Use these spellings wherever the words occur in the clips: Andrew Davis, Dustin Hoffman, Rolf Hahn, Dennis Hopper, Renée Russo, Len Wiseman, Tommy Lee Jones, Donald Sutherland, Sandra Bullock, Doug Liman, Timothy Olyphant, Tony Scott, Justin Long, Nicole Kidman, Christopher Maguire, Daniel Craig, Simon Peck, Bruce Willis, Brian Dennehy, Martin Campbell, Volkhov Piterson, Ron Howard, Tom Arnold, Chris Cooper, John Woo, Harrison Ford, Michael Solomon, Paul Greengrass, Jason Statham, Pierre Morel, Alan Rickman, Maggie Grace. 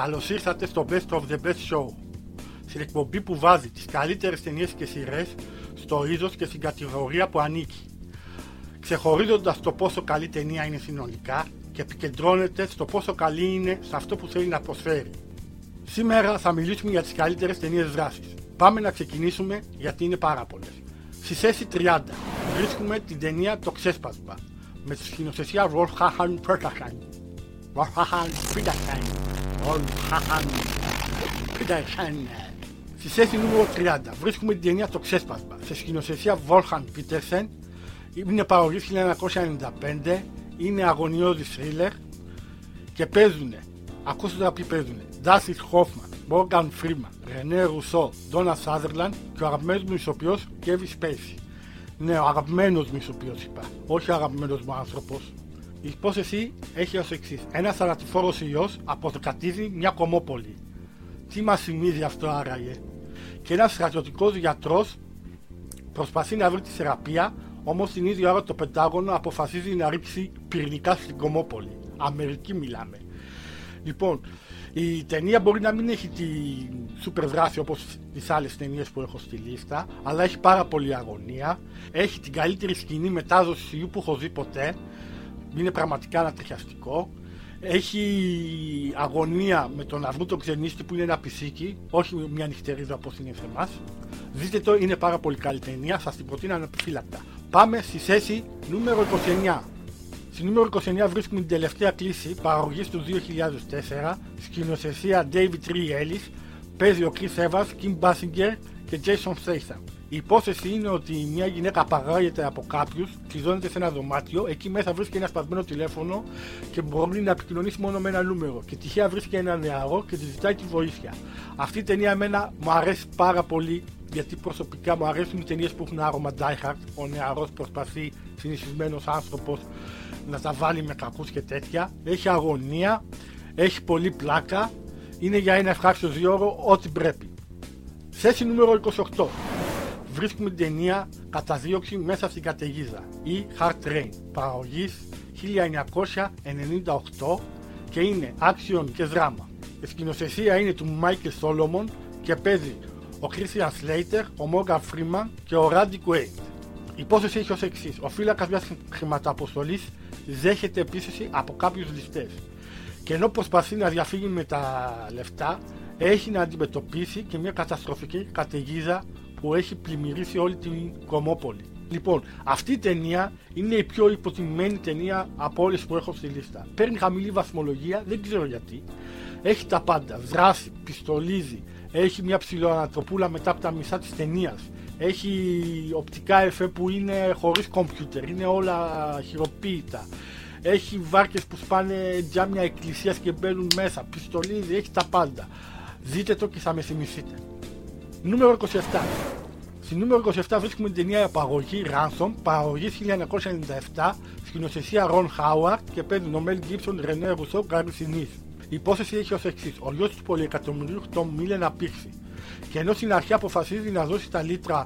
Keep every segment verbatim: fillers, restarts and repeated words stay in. Καλώς ήρθατε στο Best of the Best Show, στην εκπομπή που βάζει τις καλύτερες ταινίες και σειρές στο είδος και στην κατηγορία που ανήκει, ξεχωρίζοντας το πόσο καλή ταινία είναι συνολικά και επικεντρώνεται στο πόσο καλή είναι σε αυτό που θέλει να προσφέρει. Σήμερα θα μιλήσουμε για τις καλύτερες ταινίες δράσης. Πάμε να ξεκινήσουμε γιατί είναι πάρα πολλές. Στη θέση τριάντα βρίσκουμε την ταινία Το Ξέσπασμα με τη σκηνοθεσία Rolf Hahn Piterson. Rolf Hahn Piterson. Rolf Hahn Piterson. Στη θέση νούμερο τριάντα βρίσκουμε την ταινία Το Ξέσπασμα σε σκηνοθεσία Volkhov Piterson. Είναι παραγωγή χίλια εννιακόσια ενενήντα πέντε, είναι αγωνιώδης θρίλερ και παίζουν, ακούστε να πει παίζουν, Dustin Hoffman, Morgan Freeman, Renée Russo, Donald Sutherland και ο αγαπημένος μου ηθοποιός Kevin Spacey. Ναι, ο αγαπημένος μου ηθοποιός είπα, όχι ο αγαπημένος μου άνθρωπος. Η υπόθεση έχει ως εξής. Ένας θανατηφόρος ιός αποδεκατίζει μια κομμόπολη. Τι μας θυμίζει αυτό άραγε? Και ένας στρατιωτικός γιατρός προσπαθεί να βρει τη θεραπεία, όμως την ίδια ώρα το Πεντάγωνο αποφασίζει να ρίξει πυρηνικά στην κομμόπολη. Αμερική μιλάμε. Λοιπόν, η ταινία μπορεί να μην έχει τη σούπερ δράση όπως τις άλλες ταινίες που έχω στη λίστα, αλλά έχει πάρα πολλή αγωνία, έχει την καλύτερη σκηνή μετάδοση ιού που έχω δει ποτέ, είναι πραγματικά ανατριχιαστικό, έχει αγωνία με τον αυνού τον ξενίστη που είναι ένα πισίκι, όχι μια νυχτερίδα όπως είναι σε εμάς. Δείτε το, είναι πάρα πολύ καλή ταινία, σας την προτείνω ανεπιφύλακτα. Πάμε στη θέση νούμερο είκοσι εννιά. Στη νούμερο είκοσι εννιά βρίσκουμε την τελευταία κλίση παραγωγής του δύο χιλιάδες τέσσερα, σκηνοθεσία David Riellis, παίζει ο Chris Evans, Kim Basinger και Jason Statham. Η υπόθεση είναι ότι μια γυναίκα απαγάγεται από κάποιους, κλειδώνεται σε ένα δωμάτιο, εκεί μέσα βρίσκει ένα σπασμένο τηλέφωνο και μπορεί να επικοινωνήσει μόνο με ένα νούμερο. Και τυχαία βρίσκει ένα νεαρό και τη ζητάει τη βοήθεια. Αυτή η ταινία εμένα μου αρέσει πάρα πολύ, γιατί προσωπικά μου αρέσουν οι ταινίες που έχουν άρωμα Die Hard. Ο νεαρός προσπαθεί, συνηθισμένος άνθρωπος, να τα βάλει με κακούς και τέτοια. Έχει αγωνία, έχει πολλή πλάκα, είναι για ένα ευχάριστο διόρο ό,τι πρέπει. Θέση νούμερο είκοσι οκτώ βρίσκουμε την ταινία Καταδίωξη μέσα στην καταιγίδα ή Hard Rain, παραγωγής χίλια εννιακόσια ενενήντα οκτώ και είναι action και δράμα. Η σκηνοθεσία είναι του Michael Solomon και παίζει ο Christian Slater, ο Morgan Freeman και ο Randy Quaid. Η υπόθεση έχει ως εξής. Ο φύλακας μιας χρηματαποστολής δέχεται επίθεση από κάποιους ληστές και ενώ προσπαθεί να διαφύγει με τα λεφτά, έχει να αντιμετωπίσει και μια καταστροφική καταιγίδα που έχει πλημμυρίσει όλη την Κομμόπολη. Λοιπόν, αυτή η ταινία είναι η πιο υποτιμημένη ταινία από όλες που έχω στη λίστα. Παίρνει χαμηλή βαθμολογία, δεν ξέρω γιατί. Έχει τα πάντα. Δράση, πιστολίζει, έχει μια ψιλοανατροπούλα μετά από τα μισά της ταινίας. Έχει οπτικά εφέ που είναι χωρίς κομπιούτερ, είναι όλα χειροποίητα. Έχει βάρκες που σπάνε τζάμια εκκλησίας και μπαίνουν μέσα, πιστολίζει, έχει τα πάντα. Δείτε το και θα με θυμηθείτε. Νούμερο είκοσι επτά. Στη νούμερο είκοσι επτά βρίσκουμε την ταινία Απαγωγή Ransom, παραγωγή χίλια εννιακόσια ενενήντα επτά, σκηνοθεσία Ron Howard και παίζουν ο Mel Gibson, Renée Russo, Gary Sinise. Η υπόθεση έχει ως εξής. Ο γιος του πολυεκατομμυρίου Tom μήλε να πήξει και ενώ στην αρχή αποφασίζει να δώσει τα λίτρα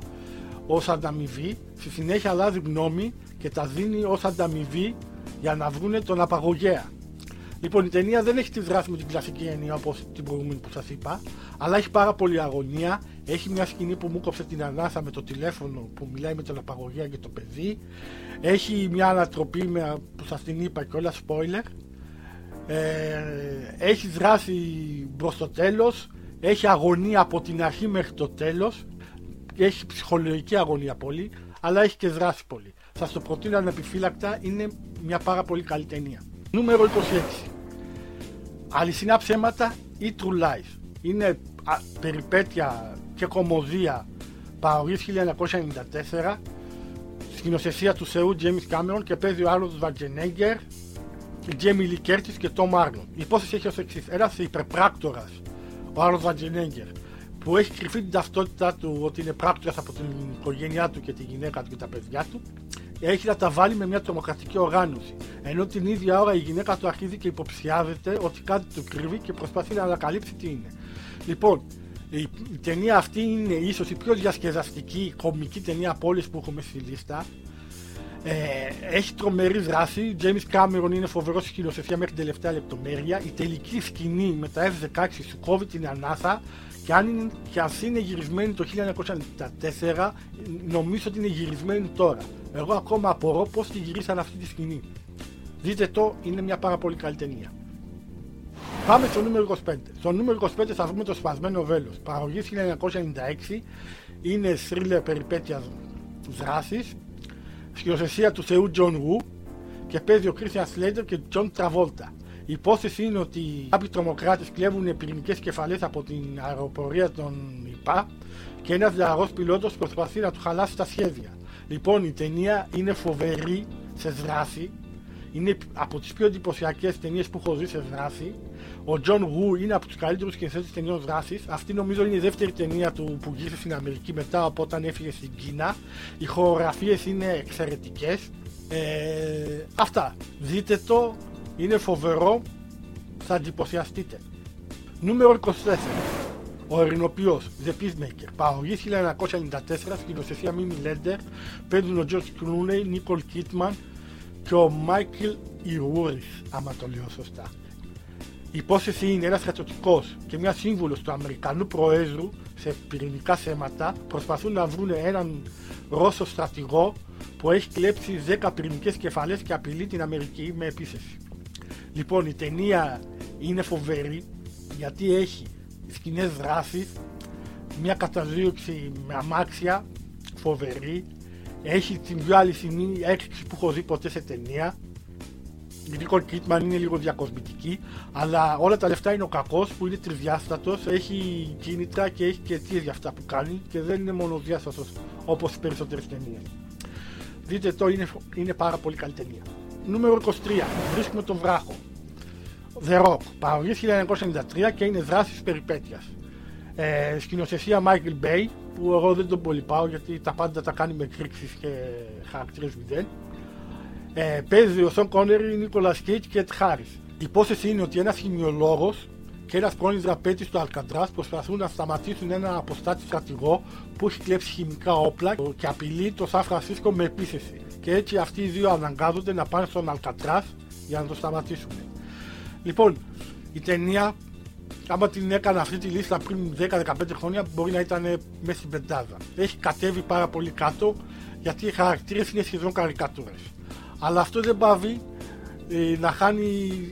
ως ανταμοιβή, στη συνέχεια αλλάζει γνώμη και τα δίνει ως ανταμοιβή για να βρούνε τον απαγωγέα. Λοιπόν, η ταινία δεν έχει τη δράση με την κλασική έννοια όπως την προηγούμενη που σας είπα, αλλά έχει πάρα πολύ αγωνία, έχει μια σκηνή που μου κόψε την ανάσα με το τηλέφωνο που μιλάει με τον απαγωγέα και το παιδί, έχει μια ανατροπή με, που σας την είπα και όλα spoiler, ε, έχει δράση προς το τέλος, έχει αγωνία από την αρχή μέχρι το τέλος, έχει ψυχολογική αγωνία πολύ, αλλά έχει και δράση πολύ. Σας το προτείνω ανεπιφύλακτα, είναι μια πάρα πολύ καλή ταινία. Νούμερο είκοσι έξι. Αληθινά ψέματα ή True Lies. Είναι περιπέτεια και κωμωδία παραγωγής χίλια εννιακόσια ενενήντα τέσσερα, σκηνοθεσία του Θεού James Cameron και παίζει ο Arnold Schwarzenegger, Jamie Lee Curtis και Tom Arnold. Η υπόθεση έχει ως εξής. Ένας υπερπράκτορας, ο Arnold Schwarzenegger, που έχει κρυφεί την ταυτότητά του ότι είναι πράκτορας από την οικογένειά του και τη γυναίκα του και τα παιδιά του, έχει να τα βάλει με μια τρομοκρατική οργάνωση. Ενώ την ίδια ώρα η γυναίκα του αρχίζει και υποψιάζεται ότι κάτι του κρύβει και προσπαθεί να ανακαλύψει τι είναι. Λοιπόν, η ταινία αυτή είναι ίσως η πιο διασκεδαστική, κωμική ταινία από όλες που έχουμε στη λίστα. Ε, έχει τρομερή δράση. James Cameron είναι φοβερός σκηνοθεσία μέχρι την τελευταία λεπτομέρεια. Η τελική σκηνή με τα εφ δεκαέξι σου κόβει την ανάσα. Και αν είναι, και ας είναι γυρισμένη το χίλια εννιακόσια ενενήντα τέσσερα, νομίζω ότι είναι γυρισμένη τώρα. Εγώ ακόμα απορώ πώς τη γυρίσαν αυτή τη σκηνή. Δείτε το, είναι μια πάρα πολύ καλή ταινία. Πάμε στο νούμερο είκοσι πέντε. Στο νούμερο είκοσι πέντε θα βρούμε το σπασμένο βέλος. Παραγωγής χίλια εννιακόσια ενενήντα έξι, είναι θρίλερ περιπέτειας δράσης. Σκηνοθεσία του θεού John Woo και παίζει ο Christian Slater και John Travolta. Η υπόθεση είναι ότι κάποιοι τρομοκράτες κλέβουν πυρηνικές κεφαλές από την αεροπορία των ΗΠΑ και ένας λαγός πιλότος προσπαθεί να του χαλάσει τα σχέδια. Λοιπόν, η ταινία είναι φοβερή σε δράση. Είναι από τις πιο εντυπωσιακές ταινίες που έχω δει σε δράση. Ο John Woo είναι από τους καλύτερους σκηνοθέτες ταινιών δράσης. Αυτή νομίζω είναι η δεύτερη ταινία του που γύρισε στην Αμερική μετά από όταν έφυγε στην Κίνα. Οι χορογραφίες είναι εξαιρετικές. Ε, αυτά. Δείτε το. Είναι φοβερό. Θα εντυπωσιαστείτε. Νούμερο είκοσι τέσσερα. Ο Ερηνοποιός, The Peacemaker. Παραγωγή χίλια εννιακόσια ενενήντα τέσσερα, σκηνοθεσία Μίμι Λέντερ. Παίζουν ο George Clooney, Nicole Kidman και ο Μάικλ Ιούρις, άμα το λέω σωστά. Η υπόθεση είναι ένας στρατιωτικός και μια σύμβουλος του Αμερικανού Προέδρου σε πυρηνικά θέματα προσπαθούν να βρουν έναν Ρώσο στρατηγό που έχει κλέψει δέκα πυρηνικές κεφαλές και απειλεί την Αμερική με επίθεση. Λοιπόν, η ταινία είναι φοβερή γιατί έχει σκηνές δράσης, μια καταδίωξη με αμάξια φοβερή. Έχει την πιο αληθινή έκρηξη που έχω δει ποτέ σε ταινία. Η Νίκολ Κίτμαν είναι λίγο διακοσμητική, αλλά όλα τα λεφτά είναι ο κακός που είναι τριδιάστατος, έχει κίνητρα και έχει και αιτίες για αυτά που κάνει και δεν είναι μονοδιάστατος όπως στις περισσότερες ταινίες. Δείτε το, είναι, είναι πάρα πολύ καλή ταινία. Νούμερο είκοσι τρία. Βρίσκουμε τον Βράχο. The Rock. Παραγωγής χίλια εννιακόσια ενενήντα τρία και είναι δράσης περιπέτειας. Ε, σκηνοθεσία Michael Bay, που εγώ δεν τον πολυπάω γιατί τα πάντα τα κάνει με κρίξεις και χαρακτήρες μηδέν. Ε, παίζει ο Σον Κόνερι, Νίκολας Κέιτ και Ετ Χάρις. Η υπόθεση είναι ότι ένας χημιολόγος και ένας πρώην δραπέτης του Αλκαντράς προσπαθούν να σταματήσουν ένα αποστάτη στρατηγό που έχει κλέψει χημικά όπλα και απειλεί το Σαν Φρανσίσκο με επίθεση. Και έτσι αυτοί οι δύο αναγκάζονται να πάνε στον Αλκατράς για να το σταματήσουν. Λοιπόν, η ταινία, άμα την έκανα αυτή τη λίστα πριν δέκα με δεκαπέντε χρόνια, μπορεί να ήταν μέσα στην πεντάδα. Έχει κατέβει πάρα πολύ κάτω γιατί οι χαρακτήρες είναι σχεδόν καρικατούρες. Αλλά αυτό δεν πάβει ε, να χάνει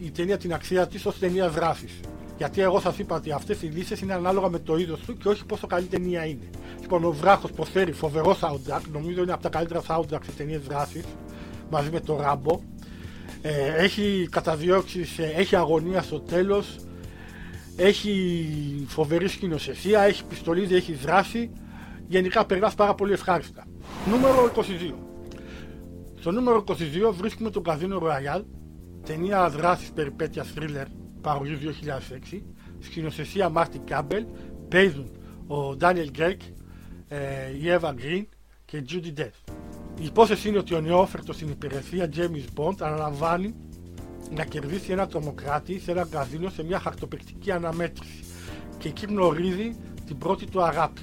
η ταινία την αξία της ως ταινία δράσης. Γιατί εγώ σας είπα ότι αυτές οι λίστες είναι ανάλογα με το είδος του και όχι πόσο καλή ταινία είναι. Λοιπόν, ο Βράχος προσφέρει φοβερό soundtrack, νομίζω είναι από τα καλύτερα soundtrack σε ταινίες δράσης, μαζί με το Ράμπο. Ε, έχει καταδιώξεις, έχει αγωνία στο τέλος. Έχει φοβερή σκηνοθεσία, έχει πιστολίδι, έχει δράση. Γενικά περνάς πάρα πολύ ευχάριστα. Νούμερο είκοσι δύο. Στο νούμερο είκοσι δύο βρίσκουμε το Καζίνο Ρογιάλ, ταινία δράσης περιπέτειας θρίλερ παραγωγής δύο χιλιάδες έξι, σκηνοθεσία Μάρτιν Κάμπελ, παίζουν ο Ντάνιελ Γκρέκ, η Εύα Γκριν και η Τζούντι Ντεπ. Η υπόθεση είναι ότι ο νεόφερτος στην υπηρεσία James Bond αναλαμβάνει να κερδίσει ένα τρομοκράτη σε ένα καζίνο σε μια χαρτοπαικτική αναμέτρηση και εκεί γνωρίζει την πρώτη του αγάπη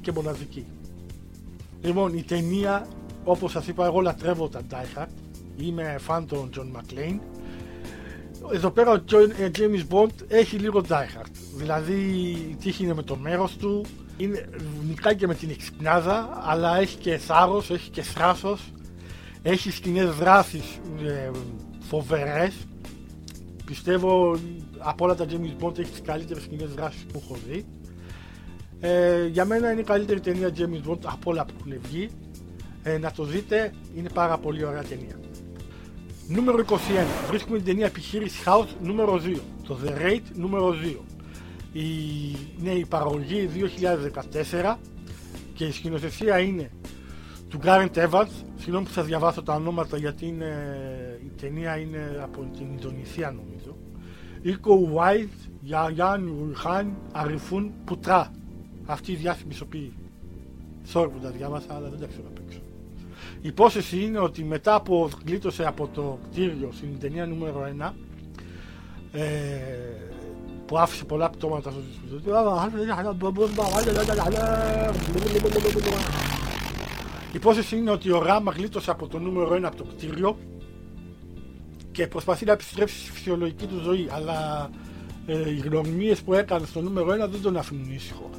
και μοναδική. Λοιπόν, η ταινία, όπως σας είπα, εγώ λατρεύω τα Die Hard, είμαι φαν των John McClane. Εδώ πέρα ο James Bond έχει λίγο Die Hard, δηλαδή η τύχη είναι με το μέρος του, είναι, νικάει και με την εξυπνάδα, αλλά έχει και θάρρος, έχει και θράσος. Έχει σκηνές δράσεις ε, φοβερές. Πιστεύω από όλα τα James Bond έχει τις καλύτερες σκηνές δράσεις που έχω δει. Ε, για μένα είναι η καλύτερη ταινία James Bond από όλα που έχουν βγει. Ε, να το δείτε, είναι πάρα πολύ ωραία ταινία. Νούμερο είκοσι ένα. Βρίσκουμε την ταινία επιχείρηση House νούμερο δύο. Το The Raid νούμερο δύο. Η, ναι, η παραγωγή δύο χιλιάδες δεκατέσσερα και η σκηνοθεσία είναι του Γκάρετ Έβανς. Συγγνώμη που σας διαβάσω τα ονόματα γιατί είναι, η ταινία είναι από την Ινδονησία νομίζω. Ίκο Ουάιτ, Γιαγιάν Ουρχάν, Αριφούν Πουτρά. Αυτή η διάσημη σοπή. Sorry που τα διάβασα, αλλά δεν τα ξέρω απ' έξω. Η υπόθεση είναι ότι μετά που γλίτωσε από το κτίριο στην ταινία νούμερο ένα, ε, που άφησε πολλά πτώματα στο δίσκο. Η υπόθεση είναι ότι ο Ράμα γλίτωσε από το νούμερο ένα από το κτίριο και προσπαθεί να επιστρέψει στη φυσιολογική του ζωή, αλλά ε, οι γνωριμίες που έκανε στο νούμερο ένα δεν τον αφήνουν ήσυχο.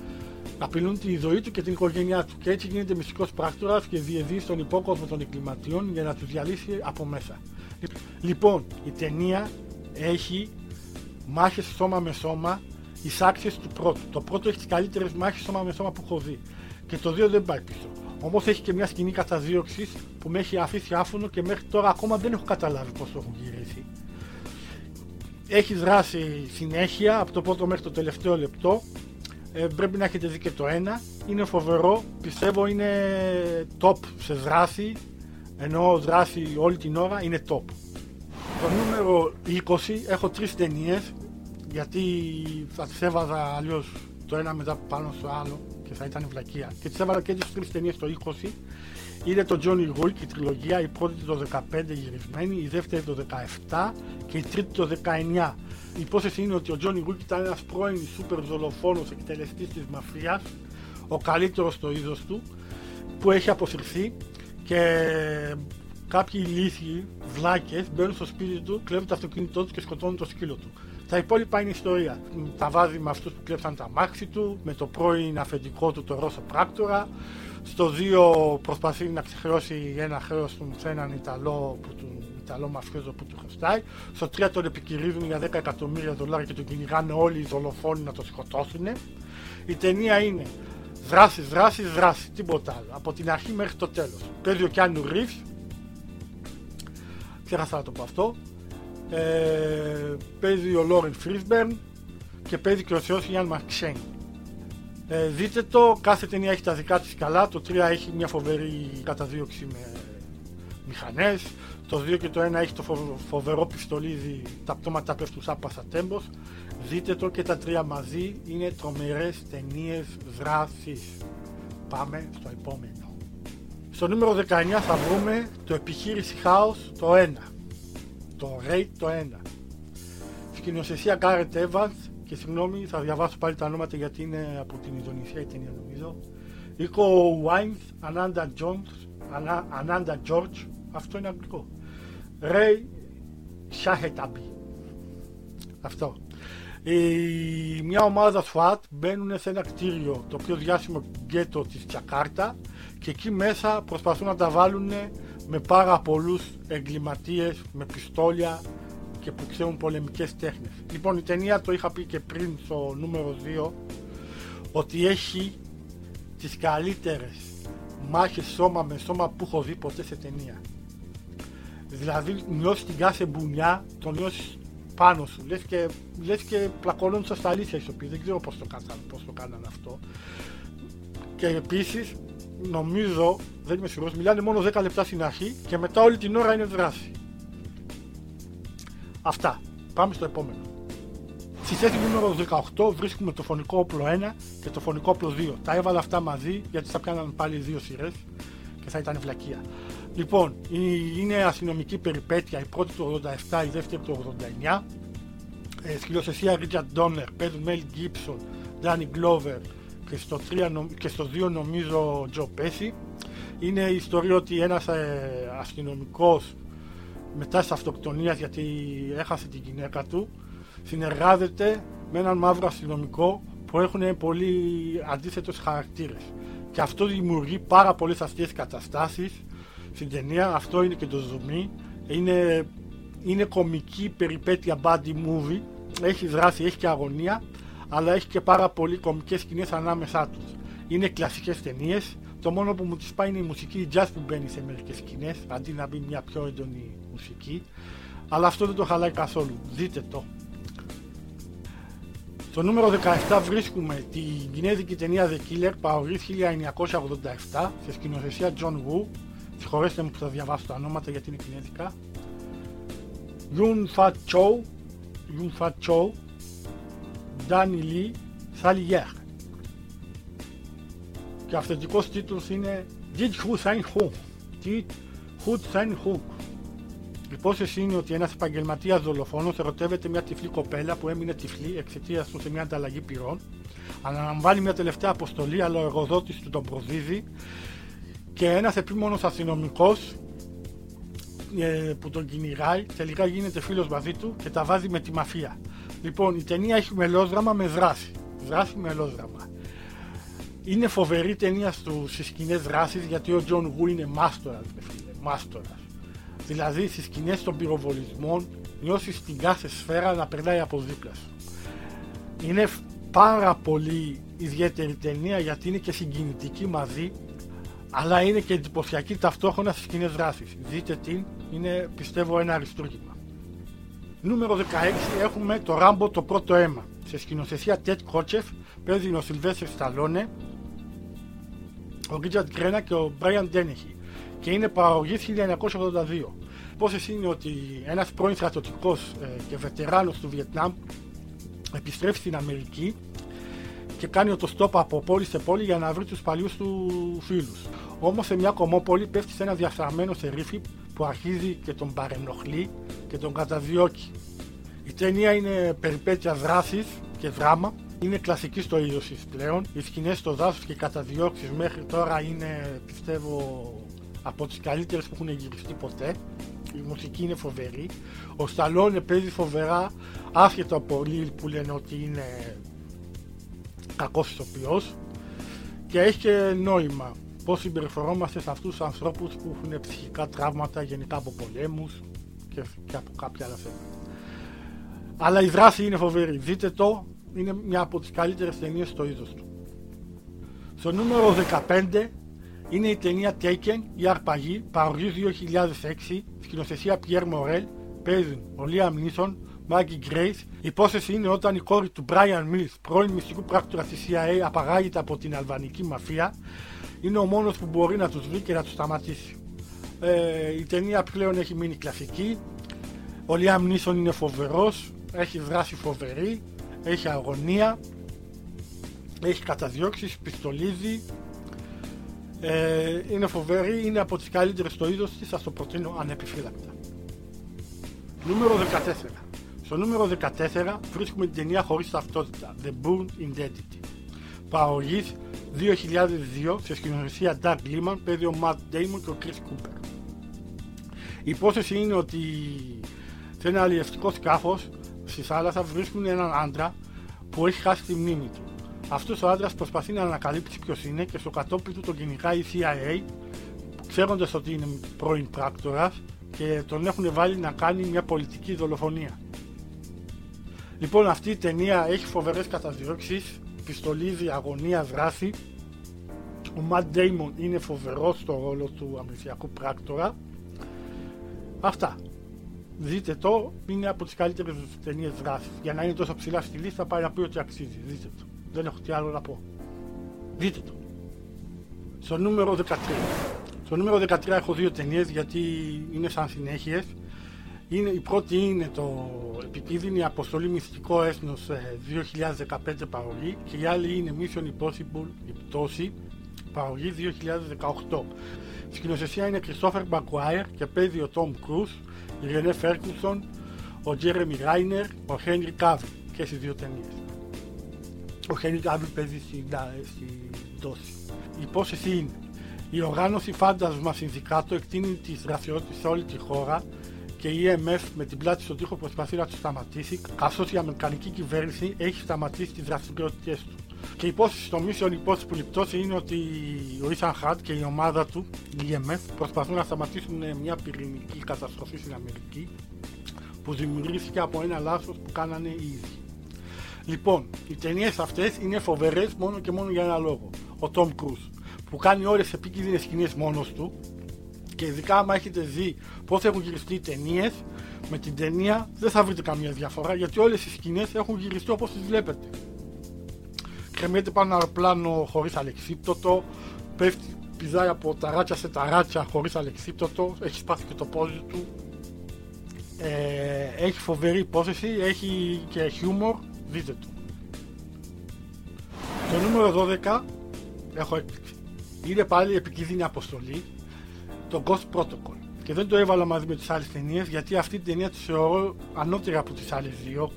Απειλούν τη ζωή του και την οικογένειά του και έτσι γίνεται μυστικός πράκτορας και διαιδεί στον υπόκοσμο των εγκληματιών για να τους διαλύσει από μέσα. Λοιπόν, η ταινία έχει μάχες σώμα με σώμα, τις άξιες του πρώτου. Το πρώτο έχει τις καλύτερες μάχες σώμα με σώμα που έχω δει και το δύο δεν πάει πίσω. Όμως έχει και μια σκηνή καταδίωξης που με έχει αφήσει άφωνο και μέχρι τώρα ακόμα δεν έχω καταλάβει πώς το έχουν γυρίσει. Έχει δράση συνέχεια από το πρώτο μέχρι το τελευταίο λεπτό. Ε, πρέπει να έχετε δει και το ένα. Είναι φοβερό, πιστεύω είναι top σε δράση, ενώ δράση όλη την ώρα είναι top. Το νούμερο είκοσι έχω τρεις ταινίες, γιατί θα τις έβαζα αλλιώς το ένα μετά πάνω στο άλλο και θα ήταν βλακεία. Και τις έβαλα και τις τρεις ταινίες το είκοσι. Είναι το Johnny Wick, η τριλογία, η πρώτη το δεκαπέντε γυρισμένη, η δεύτερη το δεκαεπτά και η τρίτη το δεκαεννιά. Η υπόθεση είναι ότι ο Johnny Wick ήταν ένας πρώην σούπερ δολοφόνος εκτελεστής της μαφίας, ο καλύτερος στο είδος του, που έχει αποσυρθεί και κάποιοι λύθοι βλάκες μπαίνουν στο σπίτι του, κλέβουν το αυτοκίνητό του και σκοτώνουν το σκύλο του. Τα υπόλοιπα είναι ιστορία. Τα βάζει με αυτούς που κλέψαν τα αμάξι του, με το πρώην αφεντικό του το Ρώσο πράκτορα. Στο δύο προσπαθεί να ξεχρεώσει ένα χρέος του σε έναν Ιταλό, που του, Ιταλό μαφιόζο που του χρωστάει. Στο τρία τον επικυρίζουν για δέκα εκατομμύρια δολάρια και τον κυνηγάνε όλοι οι δολοφόνοι να τον σκοτώσουν. Η ταινία είναι δράση, δράση, δράση, τίποτα άλλο. Από την αρχή μέχρι το τέλος. Παίζει ο Κιάνου Ρίβς. Ξέχασα να το πω αυτό. Ε, παίζει ο Λόρεν Φρίσμπερν και παίζει και ο θεός Ιαν Μαξέν. Ε, δείτε το, κάθε ταινία έχει τα δικά της καλά. Το τρία έχει μια φοβερή καταδίωξη με μηχανές. Το δύο και το ένα έχει το φοβερό πιστολίδι, τα πτώματα πέφτουν σαν πασατέμπος. Δείτε το και τα τρία μαζί, είναι τρομερές ταινίες δράσης. Πάμε στο επόμενο. Στο νούμερο δεκαεννιά θα βρούμε το επιχείρηση Χάος το ένα. Το Raid το ένα. Σκηνοθεσία Γκάρετ Έβανς. Και συγγνώμη, θα διαβάσω πάλι τα ονόματα γιατί είναι από την Ινδονησία η ταινία νομίζω. Νίκο Ουάινς, Ανάντα Τζόνς, Ανάντα Τζόρτζ, αυτό είναι αγγλικό. Ρέι Σάχεταμπι. Αυτό. Η, μια ομάδα ΣΦΑΤ μπαίνουν σε ένα κτίριο, το πιο διάσημο γκέτο της Τζακάρτα και εκεί μέσα προσπαθούν να τα βάλουν με πάρα πολλούς εγκληματίες, με πιστόλια και που ξέρουν πολεμικές τέχνες. Λοιπόν, η ταινία, το είχα πει και πριν στο νούμερο δύο, ότι έχει τις καλύτερες μάχες σώμα με σώμα που έχω δει ποτέ σε ταινία. Δηλαδή νιώσεις την κάθε μπουνιά, το νιώσεις πάνω σου, λες και, λες και πλακωνόντουσαν στα αλήθεια ισοποί, δεν ξέρω πώς το, κάναν, πώς το κάναν αυτό. Και επίσης, νομίζω, δεν είμαι σίγουρος, μιλάνε μόνο δέκα λεπτά στην αρχή και μετά όλη την ώρα είναι δράση. Αυτά. Πάμε στο επόμενο. Στη θέση νούμερο δεκαοκτώ βρίσκουμε το φωνικό όπλο ένα και το φωνικό όπλο δύο. Τα έβαλα αυτά μαζί γιατί θα πιάναν πάλι δύο σειρές και θα ήταν βλακεία. Λοιπόν, είναι αστυνομική περιπέτεια, η πρώτη του ογδόντα επτά, η δεύτερη του ογδόντα εννιά. Ε, σκηνοθεσία Ρίτσαρντ Ντόνερ, παίζουν Μελ Γκίψον, Ντάνι Γκλόβερ και στο, τρία, και στο δύο νομίζω Τζο Πέσι. Είναι η ιστορία ότι ένας ε, αστυνομικός μετά της αυτοκτονίας γιατί έχασε την γυναίκα του συνεργάζεται με έναν μαύρο αστυνομικό που έχουν πολύ αντίθετους χαρακτήρες και αυτό δημιουργεί πάρα πολλές αστείες καταστάσεις στην ταινία. Αυτό είναι και το ζουμί, είναι, είναι κομική περιπέτεια buddy movie, έχει δράση, έχει και αγωνία αλλά έχει και πάρα πολλοί κομικές σκηνές ανάμεσά τους. Είναι κλασικές ταινίες. Το μόνο που μου τις πάει είναι η μουσική, η jazz που μπαίνει σε μερικές σκηνές, αντί να μπει μια πιο έντονη μουσική. Αλλά αυτό δεν το χαλάει καθόλου. Δείτε το. Στο νούμερο δεκαεπτά βρίσκουμε την κινέζικη ταινία The Killer, παραγωγή χίλια εννιακόσια ογδόντα επτά, σε σκηνοθεσία John Woo. Συγχωρέστε μου που θα διαβάσω τα ονόματα γιατί είναι κινέζικα. Yun Fat Chow, Yun Fat Chow, Danny Lee, Sally Yeh. Και ο αυθεντικός τίτλος είναι Did Who Sign Who. Did Who Sign Who. Η υπόθεση είναι ότι ένας επαγγελματίας δολοφόνος ερωτεύεται μια τυφλή κοπέλα που έμεινε τυφλή εξαιτίας του σε μια ανταλλαγή πυρών. Αναλαμβάνει μια τελευταία αποστολή, αλλά ο εργοδότης του τον προδίδει και ένας επίμονος αστυνομικός ε, που τον κυνηγάει τελικά γίνεται φίλος μαζί του και τα βάζει με τη μαφία. Λοιπόν, η ταινία έχει μελόδραμα με δράση. Δράση μελόδραμα. Είναι φοβερή ταινία στις σκηνές δράσης, γιατί ο John Woo είναι μάστορας, φίλε, μάστορας. Δηλαδή στις σκηνές των πυροβολισμών νιώσεις την κάθε σφαίρα να περνάει από δίπλα σου. Είναι πάρα πολύ ιδιαίτερη ταινία, γιατί είναι και συγκινητική μαζί, αλλά είναι και εντυπωσιακή ταυτόχρονα στις σκηνές δράσης. Δείτε την, είναι πιστεύω ένα αριστούργημα. Νούμερο δεκαέξι έχουμε το Ράμπο το πρώτο αίμα. Σε σκηνοθεσία Τετ Κότσεφ, παίζει ο Σιλβέστερ Σταλόνε, ο Ρίτζαρντ Γκρένα και ο Μπράιαν Ντένεχι και είναι παραγωγή χίλια εννιακόσια ογδόντα δύο. Πώς είναι ότι ένας πρώην στρατιωτικός και βετεράνος του Βιετνάμ επιστρέφει στην Αμερική και κάνει οτοστόπ από πόλη σε πόλη για να βρει τους παλιούς του φίλους. Όμως σε μια κομμόπολη πέφτει σε ένα διαφθαρμένο σερίφι που αρχίζει και τον παρενοχλεί και τον καταδιώκει. Η ταινία είναι περιπέτεια δράσης και δράμα. Είναι κλασική στο είδος της πλέον. Οι σκηνές στο δάσος και οι καταδιώξεις μέχρι τώρα είναι, πιστεύω, από τις καλύτερες που έχουν γυριστεί ποτέ. Η μουσική είναι φοβερή. Ο Σταλόνε παίζει φοβερά, άσχετα από πολλοί που λένε ότι είναι κακός ηθοποιός. Και έχει και νόημα πώς συμπεριφερόμαστε σε αυτούς τους ανθρώπους που έχουν ψυχικά τραύματα γενικά από πολέμους και, και από κάποια άλλα θέματα. Αλλά η δράση είναι φοβερή. Δείτε το, είναι μια από τις καλύτερες ταινίες στο είδος του. Στο νούμερο δεκαπέντε είναι η ταινία Taken, η Αρπαγή, παραγωγή δύο χιλιάδες έξι, σκηνοθεσία Pierre Morel, παίζουν ο Liam Neeson, Maggie Grace. Η υπόθεση είναι όταν η κόρη του Brian Mills, πρώην μυστικού πράκτορα της σι άι έι, απαγάγεται από την αλβανική μαφία, είναι ο μόνος που μπορεί να τους βρει και να τους σταματήσει. Ε, η ταινία πλέον έχει μείνει κλασική. Ο Liam Neeson είναι φοβερός. Έχει δράση φοβερή, έχει αγωνία, έχει καταδιώξεις, πιστολίζει, ε, είναι φοβερή, είναι από τις καλύτερες στο είδος της, σας το προτείνω ανεπιφύλακτα. Νούμερο δεκατέσσερα. Στο νούμερο δεκατέσσερα βρίσκουμε την ταινία Χωρίς ταυτότητα, The Born Identity. Παραγωγής δύο χιλιάδες δύο, σε σκηνοθεσία Doug Liman, παίζει ο Matt Damon και ο Chris Cooper. Η υπόθεση είναι ότι σε ένα αλλιευτικό σκάφος στη θάλασσα βρίσκουν έναν άντρα που έχει χάσει τη μνήμη του. Αυτός ο άντρας προσπαθεί να ανακαλύψει ποιος είναι και στο κατόπι του τον κυνηγάει η σι άι έι, ξέροντας ότι είναι πρώην πράκτορας και τον έχουν βάλει να κάνει μια πολιτική δολοφονία. Λοιπόν, αυτή η ταινία έχει φοβερές καταδιώξεις, πιστολίζει, αγωνία, δράση. Ο Matt Damon είναι φοβερός στο ρόλο του αμνησιακού πράκτορα. Αυτά. Δείτε το, είναι από τις καλύτερες ταινίες δράσης. Για να είναι τόσο ψηλά στη λίστα, πάει να πει ότι αξίζει. Δείτε το. Δεν έχω τι άλλο να πω. Δείτε το. Στο νούμερο δεκατρία. Στο νούμερο δεκατρία έχω δύο ταινίες, γιατί είναι σαν συνέχειες. Είναι, η πρώτη είναι το Επικίνδυνη Αποστολή Μυστικό Έθνος δύο χιλιάδες δεκαπέντε παραγωγή και η άλλη είναι Mission Impossible η πτώση παραγωγή δύο χιλιάδες δεκαοκτώ. Η σκηνοθεσία είναι Christopher Maguire και παίζει ο Tom Cruise, η Ρενέ Φέρκουσον, ο Τζέρεμι Ράινερ, ο Χένρι Κάβιλ και στις δύο ταινίες. Ο Χένρι Κάβιλ παίζει στην δόση. Η υπόθεση είναι η οργάνωση φάντασμα συνδικάτο εκτείνει τις δραστηριότητες σε όλη τη χώρα και η ι εμ εφ με την πλάτη στον τοίχο προσπαθεί να τους σταματήσει, καθώς η αμερικανική κυβέρνηση έχει σταματήσει τις δραστηριότητες του. Και η υπόθεση στο Mission Impossible η πτώση είναι ότι ο Ίσαν Χαρτ και η ομάδα του, η ι εμ εφ, προσπαθούν να σταματήσουν μια πυρηνική καταστροφή στην Αμερική που δημιουργήθηκε από ένα λάθος που κάνανε οι ίδιοι. Λοιπόν, οι ταινίες αυτές είναι φοβερές μόνο και μόνο για ένα λόγο. Ο Tom Cruise που κάνει ώρες επικίνδυνες σκηνές μόνος του και ειδικά άμα έχετε δει πώς έχουν γυριστεί οι ταινίες, με την ταινία δεν θα βρείτε καμία διαφορά γιατί όλες οι σκηνές έχουν γυριστεί όπως τις βλέπετε. Κρεμιέται πάνω από πλάνο χωρίς αλεξίπτωτο, πέφτει, πηδάει από ταράτσα σε ταράτσα χωρίς αλεξίπτωτο, έχει σπάσει και το πόδι του. Ε, έχει φοβερή υπόθεση, έχει και χιούμορ, δείτε το. Το νούμερο δώδεκα έχω έκπληξη. Είναι πάλι Επικίνδυνη Αποστολή, το Ghost Protocol. και δεν το έβαλα μαζί με τις άλλες ταινίες, γιατί αυτή την ταινία τη θεωρώ ανώτερη από τις άλλες δύο,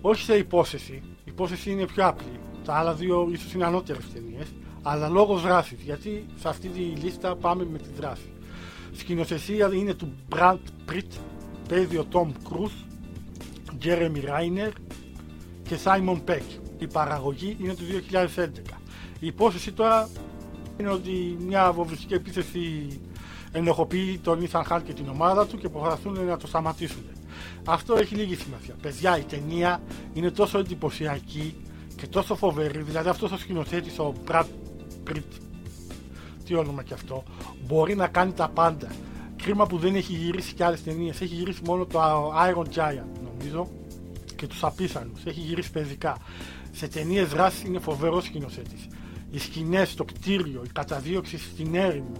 όχι σε υπόθεση, η υπόθεση είναι πιο απλή, τα άλλα δύο ίσως είναι ανώτερες ταινίες, αλλά λόγω δράσης, γιατί σε αυτή τη λίστα πάμε με τη δράση. Σκηνοθεσία είναι του Brad Pitt, παίζει ο Tom Cruise, Jeremy Renner και Simon Peck. Η παραγωγή είναι του δύο χιλιάδες έντεκα. Η υπόθεση τώρα είναι ότι μια βομβιστική επίθεση ενοχοποιεί τον Ethan Hunt και την ομάδα του και προσπαθούν να το σταματήσουν. Αυτό έχει λίγη σημασία. Παιδιά, η ταινία είναι τόσο εντυπωσιακή και τόσο φοβερή, δηλαδή αυτός ο σκηνοθέτης, ο Brad Pitt, τι όνομα και αυτό, μπορεί να κάνει τα πάντα. Κρίμα που δεν έχει γυρίσει και άλλες ταινίες, έχει γυρίσει μόνο το Iron Giant νομίζω και τους απίθανους, έχει γυρίσει παιδικά. Σε ταινίες δράσης είναι φοβερός σκηνοθέτης. Οι σκηνές στο κτίριο, η καταδίωξη στην έρημο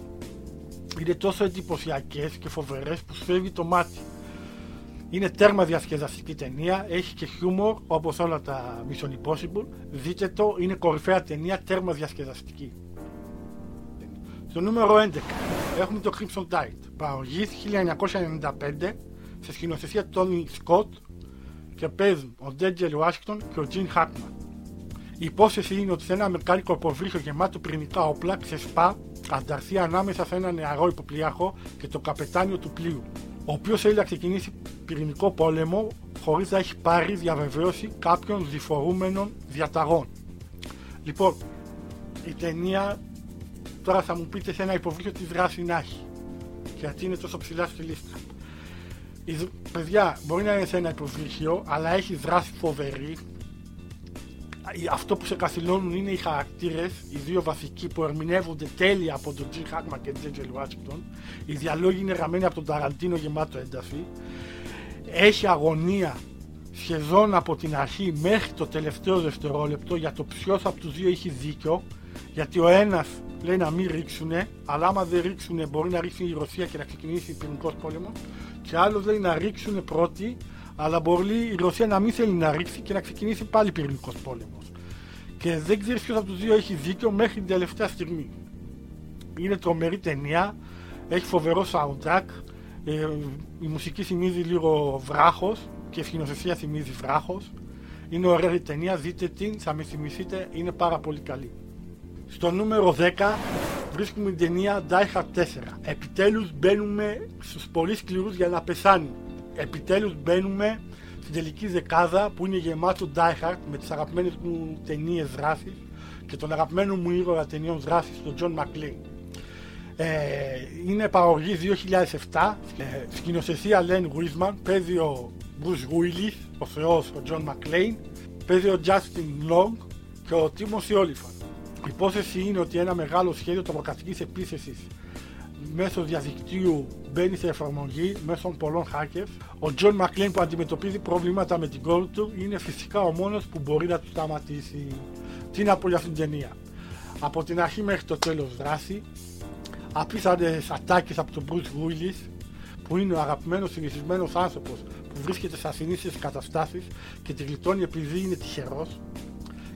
είναι τόσο εντυπωσιακές και φοβερές που σφεύγει το μάτι. Είναι τέρμα διασκεδαστική ταινία, έχει και χιούμορ όπως όλα τα Mission Impossible. Δείτε το, είναι κορυφαία ταινία, τέρμα διασκεδαστική. Στο νούμερο έντεκα έχουμε το Crimson Tide, παραγωγής χίλια εννιακόσια ενενήντα πέντε, σε σκηνοθεσία Tony Scott και παίζουν ο Ντέντζελ Ουάσιγκτον και ο Gene Hackman. Η υπόθεση είναι ότι σε ένα μεγάλο υποβρύχιο γεμάτο πυρηνικά όπλα ξεσπά ανταρθεί ανάμεσα σε ένα νεαρό υποπλοίαρχο και το καπετάνιο του πλοίου, ο οποίος θέλει να ξεκινήσει πυρηνικό πόλεμο χωρίς να έχει πάρει διαβεβαίωση κάποιων διφορούμενων διαταγών. Λοιπόν, η ταινία τώρα θα μου πείτε σε ένα υποβρύχιο τι δράση να έχει, γιατί είναι τόσο ψηλά στη λίστα. Η, παιδιά, μπορεί να είναι σε ένα υποβρύχιο, αλλά έχει δράση φοβερή. Αυτό που σε καθυλώνουν είναι οι χαρακτήρες, οι δύο βασικοί που ερμηνεύονται τέλεια από τον Gene Hackman και τον Denzel Washington. Οι διαλόγοι είναι γραμμένοι από τον Ταραντίνο, γεμάτο ένταση. Έχει αγωνία σχεδόν από την αρχή μέχρι το τελευταίο δευτερόλεπτο για το ποιος από τους δύο έχει δίκιο, γιατί ο ένας λέει να μην ρίξουνε, αλλά άμα δεν ρίξουνε μπορεί να ρίξει η Ρωσία και να ξεκινήσει πυρηνικός πόλεμος, και άλλος λέει να ρίξουνε πρώτοι, αλλά μπορεί η Ρωσία να μην θέλει να ρίξει και να ξεκινήσει πάλι πυρηνικός πόλεμος. Και δεν ξέρεις ποιος από τους δύο έχει δίκιο μέχρι την τελευταία στιγμή. Είναι τρομερή ταινία, έχει φοβερό soundtrack, ε, η μουσική θυμίζει λίγο βράχος και η σκηνοθεσία θυμίζει βράχος. Είναι ωραία η ταινία, δείτε την, θα με θυμηθείτε, είναι πάρα πολύ καλή. Στο νούμερο δέκα βρίσκουμε την ταινία Die Hard τέσσερα. Επιτέλους μπαίνουμε στους πολύ σκληρούς για να πεθάνει. Επιτέλους μπαίνουμε στην τελική δεκάδα που είναι γεμάτο Die Hard με τις αγαπημένες μου ταινίες δράσης και τον αγαπημένο μου ήρωα ταινιών δράσης, τον John McClane. Ε, είναι παραγωγή δύο χιλιάδες επτά, ε, σκηνοθεσία Len Wiseman, παίζει ο Bruce Willis, ο θεός, ο John McClane, παίζει ο Justin Long και ο Timothy Olyphant. Η υπόθεση είναι ότι ένα μεγάλο σχέδιο τρομοκρατικής επίθεσης μέσω διαδικτύου μπαίνει σε εφαρμογή μέσω πολλών hackers. Ο Τζον Μακλέιν που αντιμετωπίζει προβλήματα με την κόρη του είναι φυσικά ο μόνος που μπορεί να του σταματήσει. Τι να πω για αυτήν την ταινία. Από την αρχή μέχρι το τέλος δράση, απίθανες ατάκες από τον Bruce Willis που είναι ο αγαπημένος συνηθισμένος άνθρωπος που βρίσκεται σε ασυνήθιστες καταστάσεις και τη γλιτώνει επειδή είναι τυχερός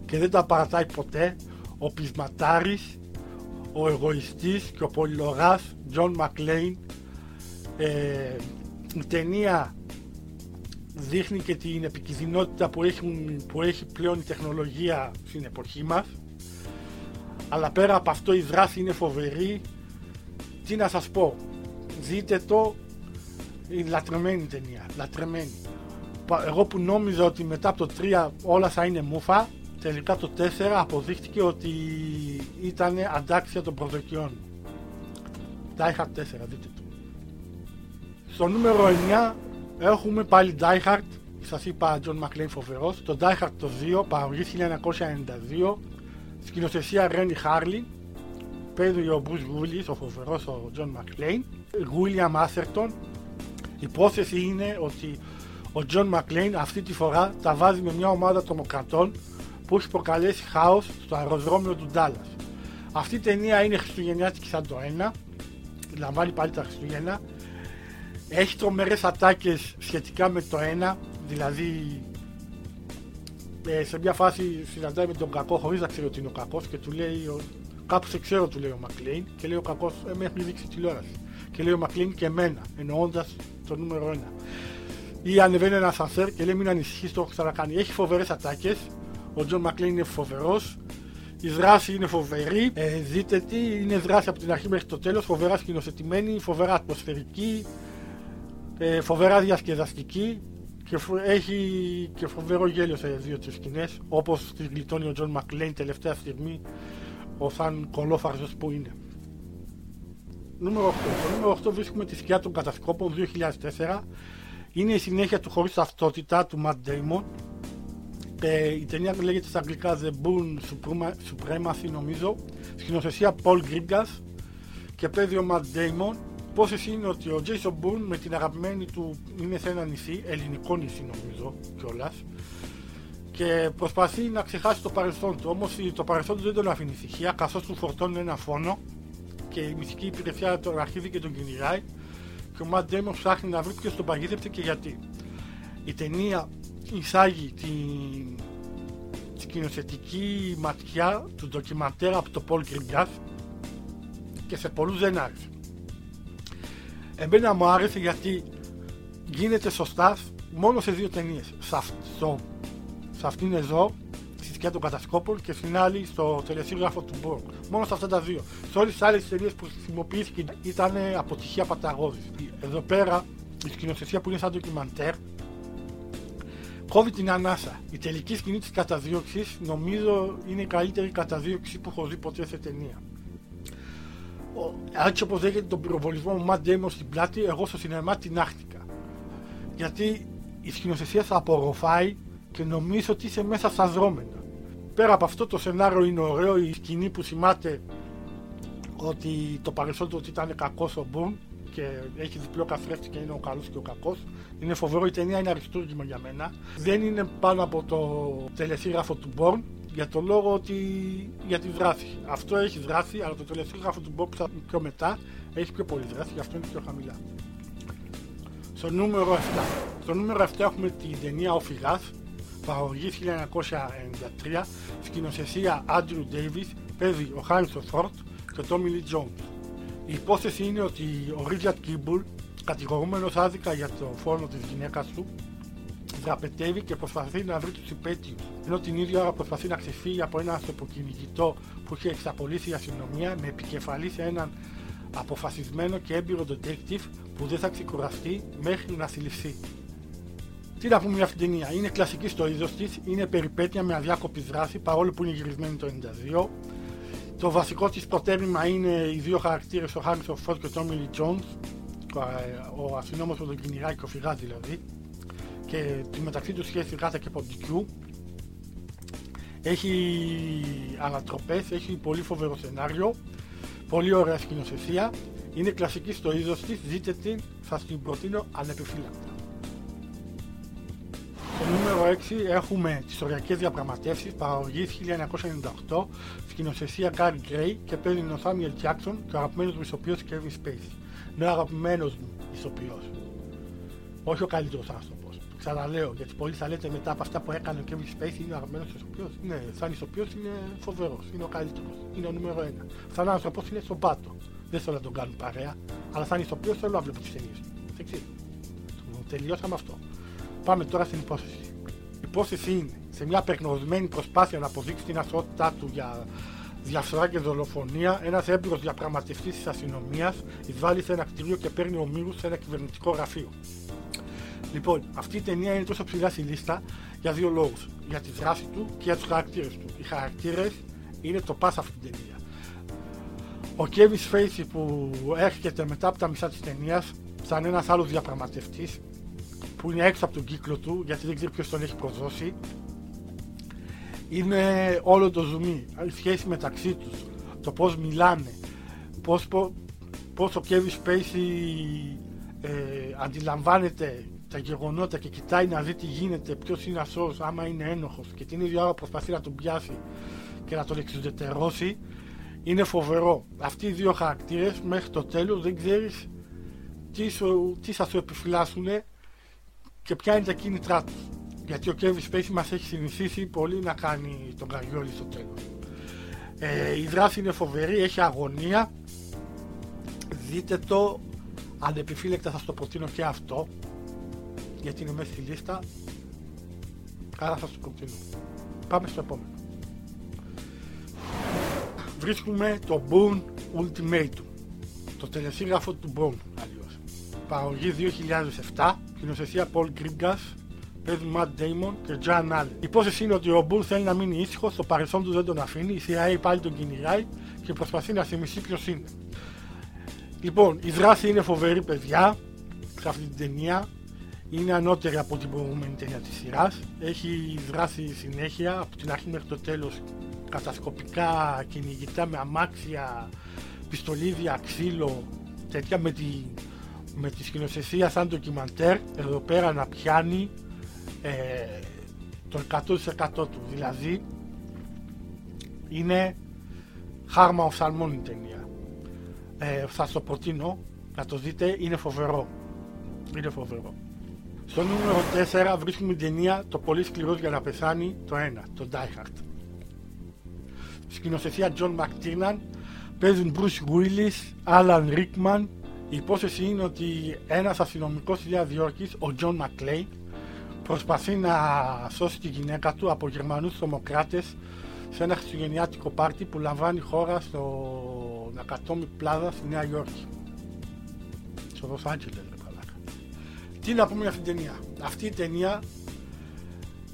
και δεν τα παρατάει ποτέ. Ο πεισματάρης, ο εγωιστής και ο πολυλογάς John McClane. Ε, η ταινία δείχνει και την επικινδυνότητα που, που έχει πλέον η τεχνολογία στην εποχή μας, αλλά πέρα από αυτό η δράση είναι φοβερή. Τι να σας πω, δείτε το, η λατρεμένη ταινία, λατρεμένη. Εγώ που νόμιζα ότι μετά από το τρία όλα θα είναι μούφα, τελικά το τέσσερα αποδείχτηκε ότι ήταν αντάξια των προσδοκιών. Die Hard τέσσερα, δείτε το. Στο νούμερο εννιά έχουμε πάλι Die Hard, σας είπα John McClane φοβερός, το Die Hard το δύο, παραγωγής χίλια εννιακόσια ενενήντα δύο, σκηνοθεσία Rennie Harlin, παίζει ο Bruce Willis, ο φοβερός ο John McClane, William Atherton. Η πρόθεση είναι ότι ο John McClane αυτή τη φορά τα βάζει με μια ομάδα τρομοκρατών που έχει προκαλέσει χάος στο αεροδρόμιο του Ντάλλας. Αυτή η ταινία είναι χριστουγεννιάτικη σαν το ένα, λαμβάνει πάλι τα Χριστούγεννα, έχει τρομερές ατάκες σχετικά με το ένα, δηλαδή ε, σε μια φάση συναντάει με τον κακό χωρίς να ξέρει ότι είναι ο κακός και του λέει ο... κάπου σε ξέρω, του λέει ο McClane, και λέει ο κακός, ε, με έχει δείξει τηλεόραση, και λέει ο Μακλίν και εμένα, εννοώντας το νούμερο ένα. Ή ανεβαίνει ένα ασανσέρ και λέει μην ανησυχείς, το έχω ξανακάνει. Έχει φοβερές ατάκες, ο Τζον Μακλίν είναι φοβερός, η δράση είναι φοβερή, ε, δείτε τι, είναι δράση από την αρχή μέχρι το τέλος, φοβερά σκηνοθετημένη, φοβερά ατμοσφαιρική, ε, φοβερά διασκεδαστική. Και έχει και φοβερό γέλιο σε δύο-τρεις σκηνές, όπως τη γλιτώνει ο Τζον Μακλέιν τελευταία στιγμή, ο σαν κολόφαρδος που είναι. Νούμερο οκτώ. Το νούμερο οκτώ βρίσκουμε τη σκιά των κατασκόπων, δύο χιλιάδες τέσσερα. Είναι η συνέχεια του Χωρίς Ταυτότητα του Matt Damon. Ε, η ταινία λέγεται στα αγγλικά The Boon Supremacy, νομίζω. Σκηνοθεσία Paul Greengrass και παίζει ο Matt Damon. Η υπόθεση είναι ότι ο Jason Bourne με την αγαπημένη του είναι σε ένα νησί, ελληνικό νησί νομίζω κιόλας, και προσπαθεί να ξεχάσει το παρελθόν του, όμως το παρελθόν του δεν τον αφήνει ησυχία, καθώς του φορτώνει ένα φόνο και η μυστική υπηρεσία τον αρχίζει και τον κυνηγάει και ο Matt Damon ψάχνει να βρει ποιος τον παγίδευσε και γιατί. Η ταινία εισάγει την, την κοινοθετική ματιά του ντοκιμαντέρα από το Paul Greengrass και σε πολλούς δεν άρεσε. Εμένα μου άρεσε γιατί γίνεται σωστά μόνο σε δύο ταινίες. Σε αυτό, σε αυτήν εδώ, στη σκιά των κατασκόπων και στην άλλη στο τελεσίγραφο του Μπορν. Μόνο σε αυτά τα δύο. Σε όλες τις άλλες ταινίες που χρησιμοποιήθηκε ήταν αποτυχία παταγώδης. Εδώ πέρα η σκηνοθεσία που είναι σαν ντοκιμαντέρ κόβει την ανάσα. Η τελική σκηνή της καταδίωξης νομίζω είναι η καλύτερη καταδίωξη που έχω δει ποτέ σε ταινία. Έτσι όπως δέχεται τον πυροβολισμό μου Matt Damon στην πλάτη, εγώ στο σινεμά την άχτηκα. Γιατί η σκηνοθεσία θα απορροφάει και νομίζω ότι είσαι μέσα στα δρόμενα. Πέρα από αυτό το σενάριο είναι ωραίο, η σκηνή που σημάται ότι το παρελθόντο ότι ήταν κακός ο Bourne και έχει διπλό καθρέφτη και είναι ο καλός και ο κακός. Είναι φοβερό, η ταινία είναι αριστούργημα για μένα. Δεν είναι πάνω από το τελεσίγραφο του Bourne, για τον λόγο ότι για τη δράση. Αυτό έχει δράση, αλλά το τελεσίγραφο του Bob πιο μετά έχει πιο πολύ δράση, γι' αυτό είναι πιο χαμηλά. Στο νούμερο επτά. Στο νούμερο επτά έχουμε την ταινία Ο Φυγάς, παραγωγή χίλια εννιακόσια ενενήντα τρία, σκηνοθεσία Άντριου Ντέιβις, παίζει ο Χάρισον Φορντ και ο Τόμι Λι Τζόουνς. Η υπόθεση είναι ότι ο Ρίτζαρντ Κίμπουλ, κατηγορούμενος άδικα για τον φόνο της γυναίκας του, δραπετεύει και προσπαθεί να βρει τους υπαίτιους, ενώ την ίδια ώρα προσπαθεί να ξεφύγει από έναν ανθρωποκυνηγητό που είχε εξαπολύσει η αστυνομία με επικεφαλή σε έναν αποφασισμένο και έμπειρο detective που δεν θα ξεκουραστεί μέχρι να συλληφθεί. Τι να πούμε για αυτήν την ταινία, είναι κλασική στο είδος της, είναι περιπέτεια με αδιάκοπη δράση παρόλο που είναι γυρισμένη το ενενήντα δύο. Το βασικό της προτέρημα είναι οι δύο χαρακτήρες, ο Χάρισον Φορντ και ο Τόμι Λι Τζόουνς, ο αστυνόμος που τον κυνηγάει και ο φυγάς δηλαδή. Και τη μεταξύ του σχέση γάτα και ποντικού, έχει ανατροπές, έχει πολύ φοβερό σενάριο, πολύ ωραία σκηνοθεσία, είναι κλασική στο είδος της, δείτε την, θα την προτείνω ανεπιφύλακτα. Στο νούμερο έξι έχουμε τις οριακές διαπραγματεύσεις, παραγωγής χίλια εννιακόσια ενενήντα οκτώ, σκηνοθεσία Γκάρι Γκρέι και παίζει ο Σάμιουελ Τζάκσον και ο αγαπημένος μου ηθοποιός Κέβιν Σπέισι. Ναι, ο αγαπημένος μου ηθοποιός, όχι ο καλύτερος άνθρωπος. Ξαναλέω, γιατί πολλοί θα λέτε μετά από αυτά που έκανε ο Kevin Spacey είναι ο αγαπημένος ηθοποιός. Ναι, σαν ηθοποιός είναι φοβερός, είναι ο καλύτερος, είναι ο νούμερο ένα. Σαν άνθρωπος είναι στον πάτο. Δεν θέλω να τον κάνουν παρέα, αλλά σαν ηθοποιός θέλω να βλέπω τις ταινίες του. Εντάξει. Τελειώσαμε αυτό. Πάμε τώρα στην υπόθεση. Η υπόθεση είναι σε μια περνοσμένη προσπάθεια να αποδείξει την αθωότητά του για διαφθορά και δολοφονία, ένας έμπειρος διαπραγματευτής της αστυνομίας εισβάλλει σε ένα κτίριο και παίρνει ομήρους σε ένα κυβερνητικό γραφείο. Λοιπόν, αυτή η ταινία είναι τόσο ψηλά στη λίστα για δύο λόγους. Για τη δράση του και για τους χαρακτήρες του. Οι χαρακτήρες είναι το πας αυτή την ταινία. Ο Κέβιν Σπέισι που έρχεται μετά από τα μισά της ταινίας, σαν ένας άλλος διαπραγματευτής, που είναι έξω από τον κύκλο του, γιατί δεν ξέρει ποιος τον έχει προδώσει, είναι όλο το ζουμί. Η σχέση μεταξύ τους, το πώς μιλάνε, πώς, πώς ο Κέβιν Σπέισι ε, αντιλαμβάνεται τα γεγονότα και κοιτάει να δει τι γίνεται, ποιος είναι ασώος, άμα είναι ένοχος, και την ίδια ώρα προσπαθεί να τον πιάσει και να τον εξουδετερώσει, είναι φοβερό. Αυτοί οι δύο χαρακτήρες μέχρι το τέλος δεν ξέρεις τι, σου, τι θα σου επιφυλάσσουνε και ποια είναι τα κίνητρά τους. Γιατί ο Κέβιν Σπέισι μας έχει συνηθίσει πολύ να κάνει τον καριόλι στο τέλος. Ε, η δράση είναι φοβερή, έχει αγωνία, δείτε το. Ανεπιφύλακτα θα σας το προτείνω και αυτό, γιατί είναι μέσα στη λίστα, άρα θα σας το προτείνω. Πάμε στο επόμενο. Βρίσκουμε το Bourne Ultimatum, το τελεσίγραφο του Bourne αλλιώς. Παραγωγή δύο χιλιάδες επτά, σκηνοθεσία Paul Greengrass, παίζουν Matt Damon και John Allen. Η υπόθεση είναι ότι ο Bourne θέλει να μείνει ήσυχος, το παρελθόν του δεν τον αφήνει, η σι άι έι πάλι τον κυνηγάει και προσπαθεί να θυμηθεί ποιος είναι. Λοιπόν, η δράση είναι φοβερή, παιδιά, σε αυτή την ταινία. Είναι ανώτερη από την προηγούμενη ταινία της σειράς. Έχει δράση συνέχεια από την αρχή μέχρι το τέλος, κατασκοπικά, κυνηγητά με αμάξια, πιστολίδια, ξύλο, τέτοια, με τη, με τη σκηνοθεσία σαν ντοκιμαντέρ. Εδώ πέρα να πιάνει ε, το εκατό τοις εκατό του. Δηλαδή είναι χάρμα οφθαλμών η ταινία. Ε, θα το προτείνω να το δείτε, είναι φοβερό. Είναι φοβερό. Στο νούμερο τέσσερα βρίσκουμε την ταινία «Το πολύ σκληρός για να πεθάνει» το ένα, το Die Hard. Σκηνοθεσία John McTiernan, παίζουν Bruce Willis, Alan Rickman. Η υπόθεση είναι ότι ένας αστυνομικός της Νέας Υόρκης, ο John McClane, προσπαθεί να σώσει τη γυναίκα του από Γερμανούς τρομοκράτες σε ένα χριστουγεννιάτικο πάρτι που λαμβάνει χώρα στο Nakatomi Plaza στη Νέα Υόρκη. Στο Los Angeles. Τι να πούμε για αυτήν την ταινία? Αυτή η ταινία,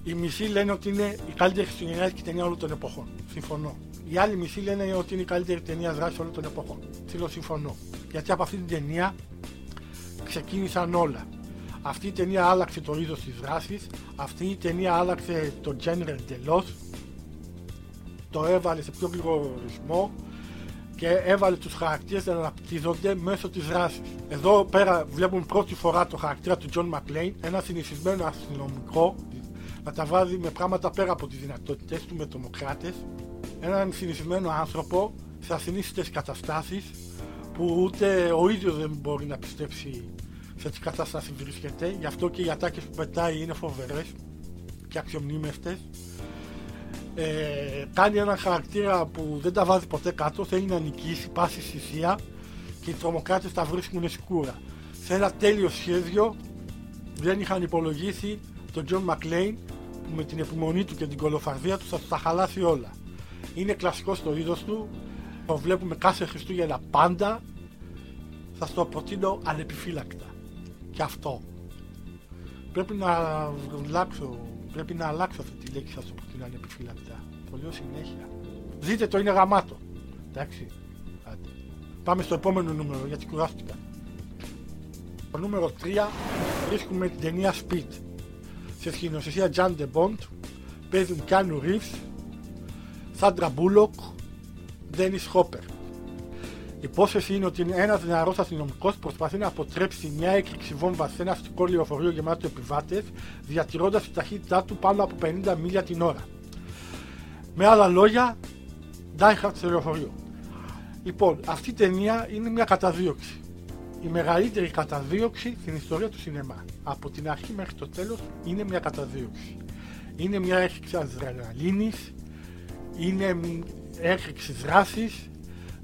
οι μισοί λένε ότι είναι η καλύτερη χριστουγεννιάτικη ταινία όλων των εποχών. Συμφωνώ. Οι άλλοι μισοί λένε ότι είναι η καλύτερη ταινία δράσης όλων των εποχών. Θέλω συμφωνώ. Γιατί από αυτή την ταινία ξεκίνησαν όλα. Αυτή η ταινία άλλαξε το είδος της δράσης. Αυτή η ταινία άλλαξε το genre εντελώς. Το έβαλε σε πιο γρήγορο ρυθμό και έβαλε τους χαρακτήρες να αναπτύσσονται μέσω της δράσης. Εδώ πέρα βλέπουμε πρώτη φορά το χαρακτήρα του John McClane, ένα συνηθισμένο αστυνομικό, να τα βάζει με πράγματα πέρα από τις δυνατότητες του, με τρομοκράτες, έναν συνηθισμένο άνθρωπο σε ασυνήθιστες καταστάσεις που ούτε ο ίδιος δεν μπορεί να πιστέψει σε τι κατάσταση βρίσκεται, γι' αυτό και οι ατάκες που πετάει είναι φοβερές και αξιομνήμευτες. Ε, κάνει έναν χαρακτήρα που δεν τα βάζει ποτέ κάτω, θέλει να νικήσει πάση θυσία και οι τρομοκράτες τα βρίσκουν σκούρα. Σε ένα τέλειο σχέδιο, δεν είχαν υπολογίσει τον John McClane που με την επιμονή του και την κολοφαρδία του θα τα χαλάσει όλα. Είναι κλασικό στο είδος του, το βλέπουμε κάθε Χριστούγεννα πάντα, θα το προτείνω ανεπιφύλακτα. Και αυτό πρέπει να αλλάξω, πρέπει να αλλάξω αυτή τη λέξη, θα το προτείνω ανεπιφύλακτα, το λέω συνέχεια. Δείτε το, είναι γαμάτο, εντάξει. Πάμε στο επόμενο νούμερο, γιατί κουράστηκα. Στο νούμερο τρία βρίσκουμε την ταινία Speed. Σε σκηνοθεσία Jean de Bont, παίζουν Keanu Reeves, Sandra Bullock, Dennis Hopper. Η υπόθεση είναι ότι ένας νεαρός αστυνομικός προσπαθεί να αποτρέψει μια έκρηξη βόμβας σε ένα αστικό λεωφορείο γεμάτο επιβάτες, διατηρώντας τη ταχύτητά του πάνω από πενήντα μίλια την ώρα. Με άλλα λόγια, die hard σε λεωφορείο. Λοιπόν, αυτή η ταινία είναι μια καταδίωξη. Η μεγαλύτερη καταδίωξη στην ιστορία του σινεμά. Από την αρχή μέχρι το τέλος είναι μια καταδίωξη. Είναι μια έκρηξη αδρεναλίνης, είναι έκρηξη δράσης,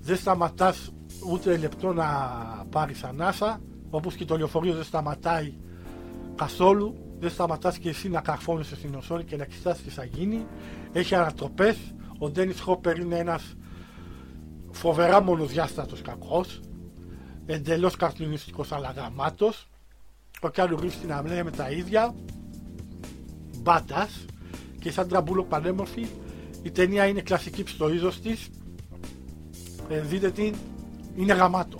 δεν σταματάς ούτε λεπτό να πάρεις ανάσα, όπως και το λεωφορείο δεν σταματάει καθόλου, δεν σταματάς και εσύ να καρφώνεσαι στην οθόνη και να κοιτάς τι θα γίνει. Έχει ανατροπές, ο Ντένις Χόπερ είναι ένας φοβερά μονοδιάστατος κακός, εντελώς καρτουνιστικός αλλά γαμάτος, ο Κιάνου Ρίβς στην αμνέα με τα ίδια, μπάντας, και σαν τραμπούλο πανέμορφη. Η ταινία είναι κλασική στο είδος της, ε, δείτε την, είναι γαμάτο.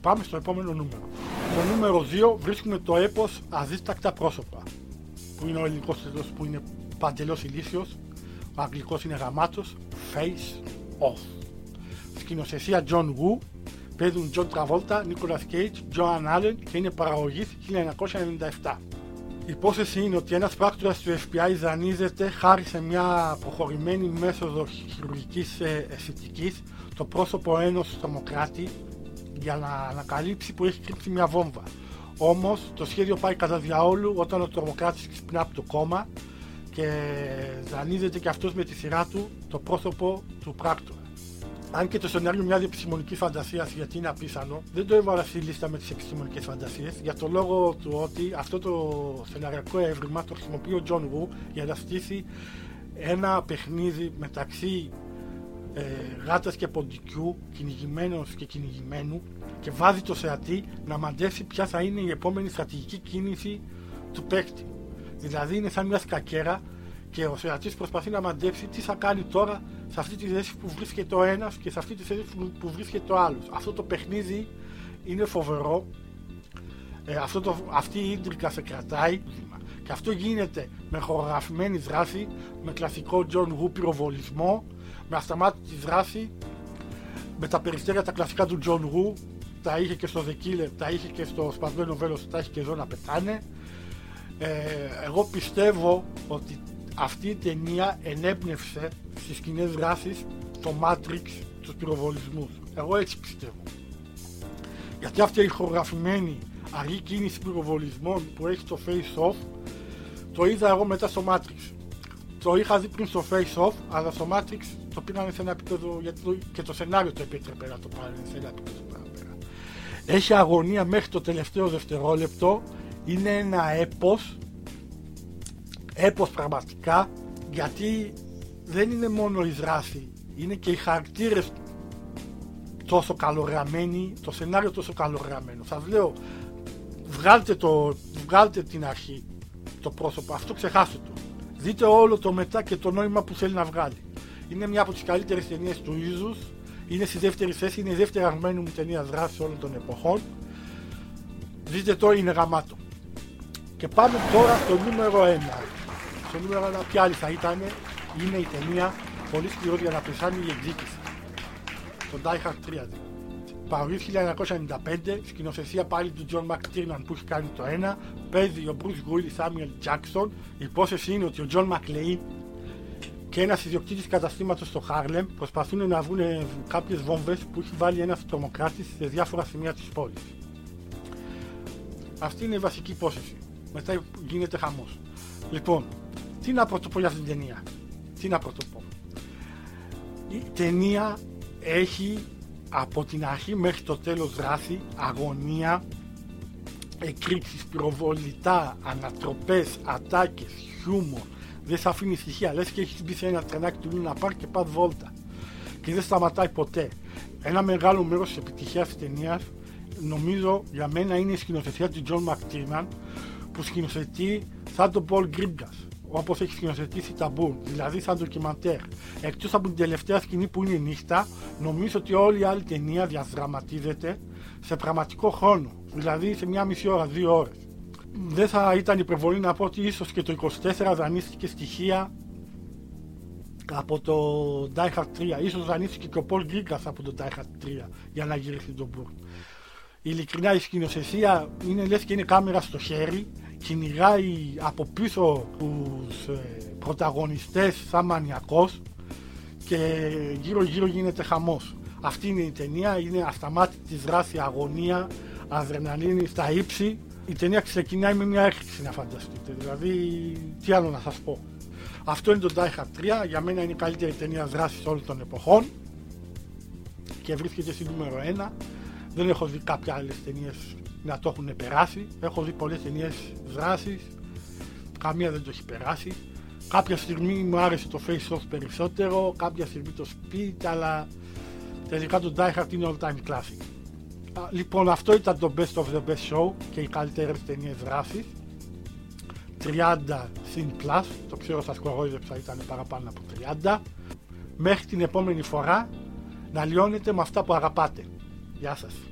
Πάμε στο επόμενο νούμερο. Στο νούμερο δύο βρίσκουμε το έπος Αδίστακτα πρόσωπα, που είναι ο ελληνικός τίτλος, που είναι παντελώς ηλίσιος, ο αγγλικός είναι γαμάτος, Face Off. Σκηνοθεσία John Woo, παίζουν John Travolta, Nicolas Cage, Joan Allen και είναι παραγωγής χίλια εννιακόσια ενενήντα επτά. Η υπόθεση είναι ότι ένας πράκτορας του εφ μπι άι δανείζεται χάρη σε μια προχωρημένη μέθοδο χειρουργικής αισθητικής το πρόσωπο ενός τρομοκράτη για να ανακαλύψει που έχει κρύψει μια βόμβα. Όμως το σχέδιο πάει κατά διαόλου όταν ο τρομοκράτης ξυπνά από το κόμμα και δανείζεται και αυτός με τη σειρά του το πρόσωπο του πράκτορα. αν και το σενάριο μοιάζει επιστημονική φαντασία, γιατί είναι απίθανο, δεν το έβαλα στη λίστα με τις επιστημονικές φαντασίες για το λόγο του ότι αυτό το σεναριακό έβριμα το χρησιμοποιεί ο John Woo για να στήσει ένα παιχνίδι μεταξύ ε, γάτας και ποντικού, κυνηγημένος και κυνηγημένου, και βάζει το θεατή να μαντέψει ποια θα είναι η επόμενη στρατηγική κίνηση του παίκτη. Δηλαδή είναι σαν μια σκακέρα και ο θεατής προσπαθεί να μαντέψει τι θα κάνει τώρα σε αυτή τη θέση που βρίσκεται ο ένας και σε αυτή τη θέση που βρίσκεται ο άλλος. Αυτό το παιχνίδι είναι φοβερό, ε, αυτό το, αυτή η ίντρικα σε κρατάει, και αυτό γίνεται με χορογραφημένη δράση, με κλασικό John Woo πυροβολισμό, με ασταμάτητη δράση, με τα περιστέρια τα κλασικά του John Woo, τα είχε και στο The Killer, τα είχε και στο σπασμένο βέλος, τα είχε και εδώ να πετάνε. Ε, εγώ πιστεύω ότι αυτή η ταινία ενέπνευσε στις σκηνές δράσης το Matrix, τους πυροβολισμούς. Εγώ έτσι πιστεύω. Γιατί αυτή η χορογραφημένη αργή κίνηση πυροβολισμών που έχει το Face Off, το είδα εγώ μετά στο Matrix. Το είχα δει πριν στο Face Off, αλλά στο Matrix το πήραν σε ένα επίπεδο, γιατί το, και το σενάριο το επέτρεπε να το πάρει σε ένα επίπεδο παραπέρα. Έχει αγωνία μέχρι το τελευταίο δευτερόλεπτο, είναι ένα έπος, έπος πραγματικά, γιατί δεν είναι μόνο η δράση, είναι και οι χαρακτήρες τόσο καλογραμμένοι, το σενάριο τόσο καλογραμμένο. Σας λέω, βγάλτε, το, βγάλτε την αρχή, το πρόσωπο, αυτό ξεχάστε το. Δείτε όλο το μετά και το νόημα που θέλει να βγάλει. Είναι μια από τις καλύτερες ταινίες του είδους, είναι στη δεύτερη θέση, είναι η δεύτερη αγαπημένη μου ταινία δράσης όλων των εποχών. Δείτε το, είναι γαμάτο. Και πάμε τώρα στο νούμερο ένα. Στο νούμερο ένα, ποια άλλη θα ήταν, είναι η ταινία πολύ σκληρός για να πεθάνει η εκδίκηση. Το Die Hard τρία. Παρολής χίλια εννιακόσια ενενήντα πέντε, σκηνοθεσία πάλι του John McTiernan που έχει κάνει το ένα, παίζει ο Bruce Willis, Samuel Jackson. Η υπόθεση είναι ότι ο John McClane και ένας ιδιοκτήτης καταστήματος στο Χάρλεμ προσπαθούν να βγουν κάποιες βόμβες που έχει βάλει ένας τρομοκράτης σε διάφορα σημεία της πόλης. Αυτή είναι η βασική υπόθεση. Μετά γίνεται χαμός. Λοιπόν, τι να πρωτοπώ για αυτήν την ταινία. Τι να πρωτοπώ. Η ταινία έχει από την αρχή μέχρι το τέλος δράση, αγωνία, εκρήξεις, πυροβολητά, ανατροπές, ατάκες, χιούμορ. Δεν σε αφήνει ησυχία. Λες και έχεις μπει σε ένα τρενάκι του Λούνα Πάρκ και πας βόλτα. Και δεν σταματάει ποτέ. Ένα μεγάλο μέρος της επιτυχίας της ταινίας, νομίζω για μένα, είναι η σκηνοθεσία του John McTiernan, που σκηνοθετεί σαν τον Paul Greengrass, όπως έχει σκηνοθετήσει τα Bourne, δηλαδή σαν ντοκιμαντέρ. Εκτός από την τελευταία σκηνή που είναι η νύχτα, νομίζω ότι όλη η άλλη ταινία διαδραματίζεται σε πραγματικό χρόνο, δηλαδή σε μια μισή ώρα, δύο ώρες. Δεν θα ήταν υπερβολή να πω ότι ίσως και το είκοσι τέσσερα δανείστηκε στοιχεία από το Die Hard τρία, ίσως δανείστηκε και ο Paul Greengrass από το Die Hard τρία για να γυρίσει τον Bourne. Ειλικρινά η σκηνοθεσία είναι λες και είναι κάμερα στο χέρι, κυνηγάει από πίσω τους ε, πρωταγωνιστές σαν μανιακός και γύρω γύρω γίνεται χαμός. Αυτή είναι η ταινία, είναι ασταμάτητη δράση, αγωνία, αδρεναλίνη στα ύψη. Η ταινία ξεκινάει με μια έκρηξη, να φανταστείτε, δηλαδή τι άλλο να σας πω. Αυτό είναι το Die Hard τρία, για μένα είναι η καλύτερη ταινία δράσης όλων των εποχών και βρίσκεται στη νούμερο ένα. Δεν έχω δει κάποια άλλες ταινίες να το έχουν περάσει. Έχω δει πολλές ταινίες δράσης, καμία δεν το έχει περάσει. Κάποια στιγμή μου άρεσε το Face Off περισσότερο, κάποια στιγμή το Speed, αλλά τελικά το Die Hard είναι all time classic. Λοιπόν, αυτό ήταν το Best of the Best Show και οι καλύτερες ταινίες δράσης. τριάντα συν plus, το ξέρω σας κορόιδεψα, ήταν παραπάνω από τριάντα. Μέχρι την επόμενη φορά να λιώνετε με αυτά που αγαπάτε. Γεια σας.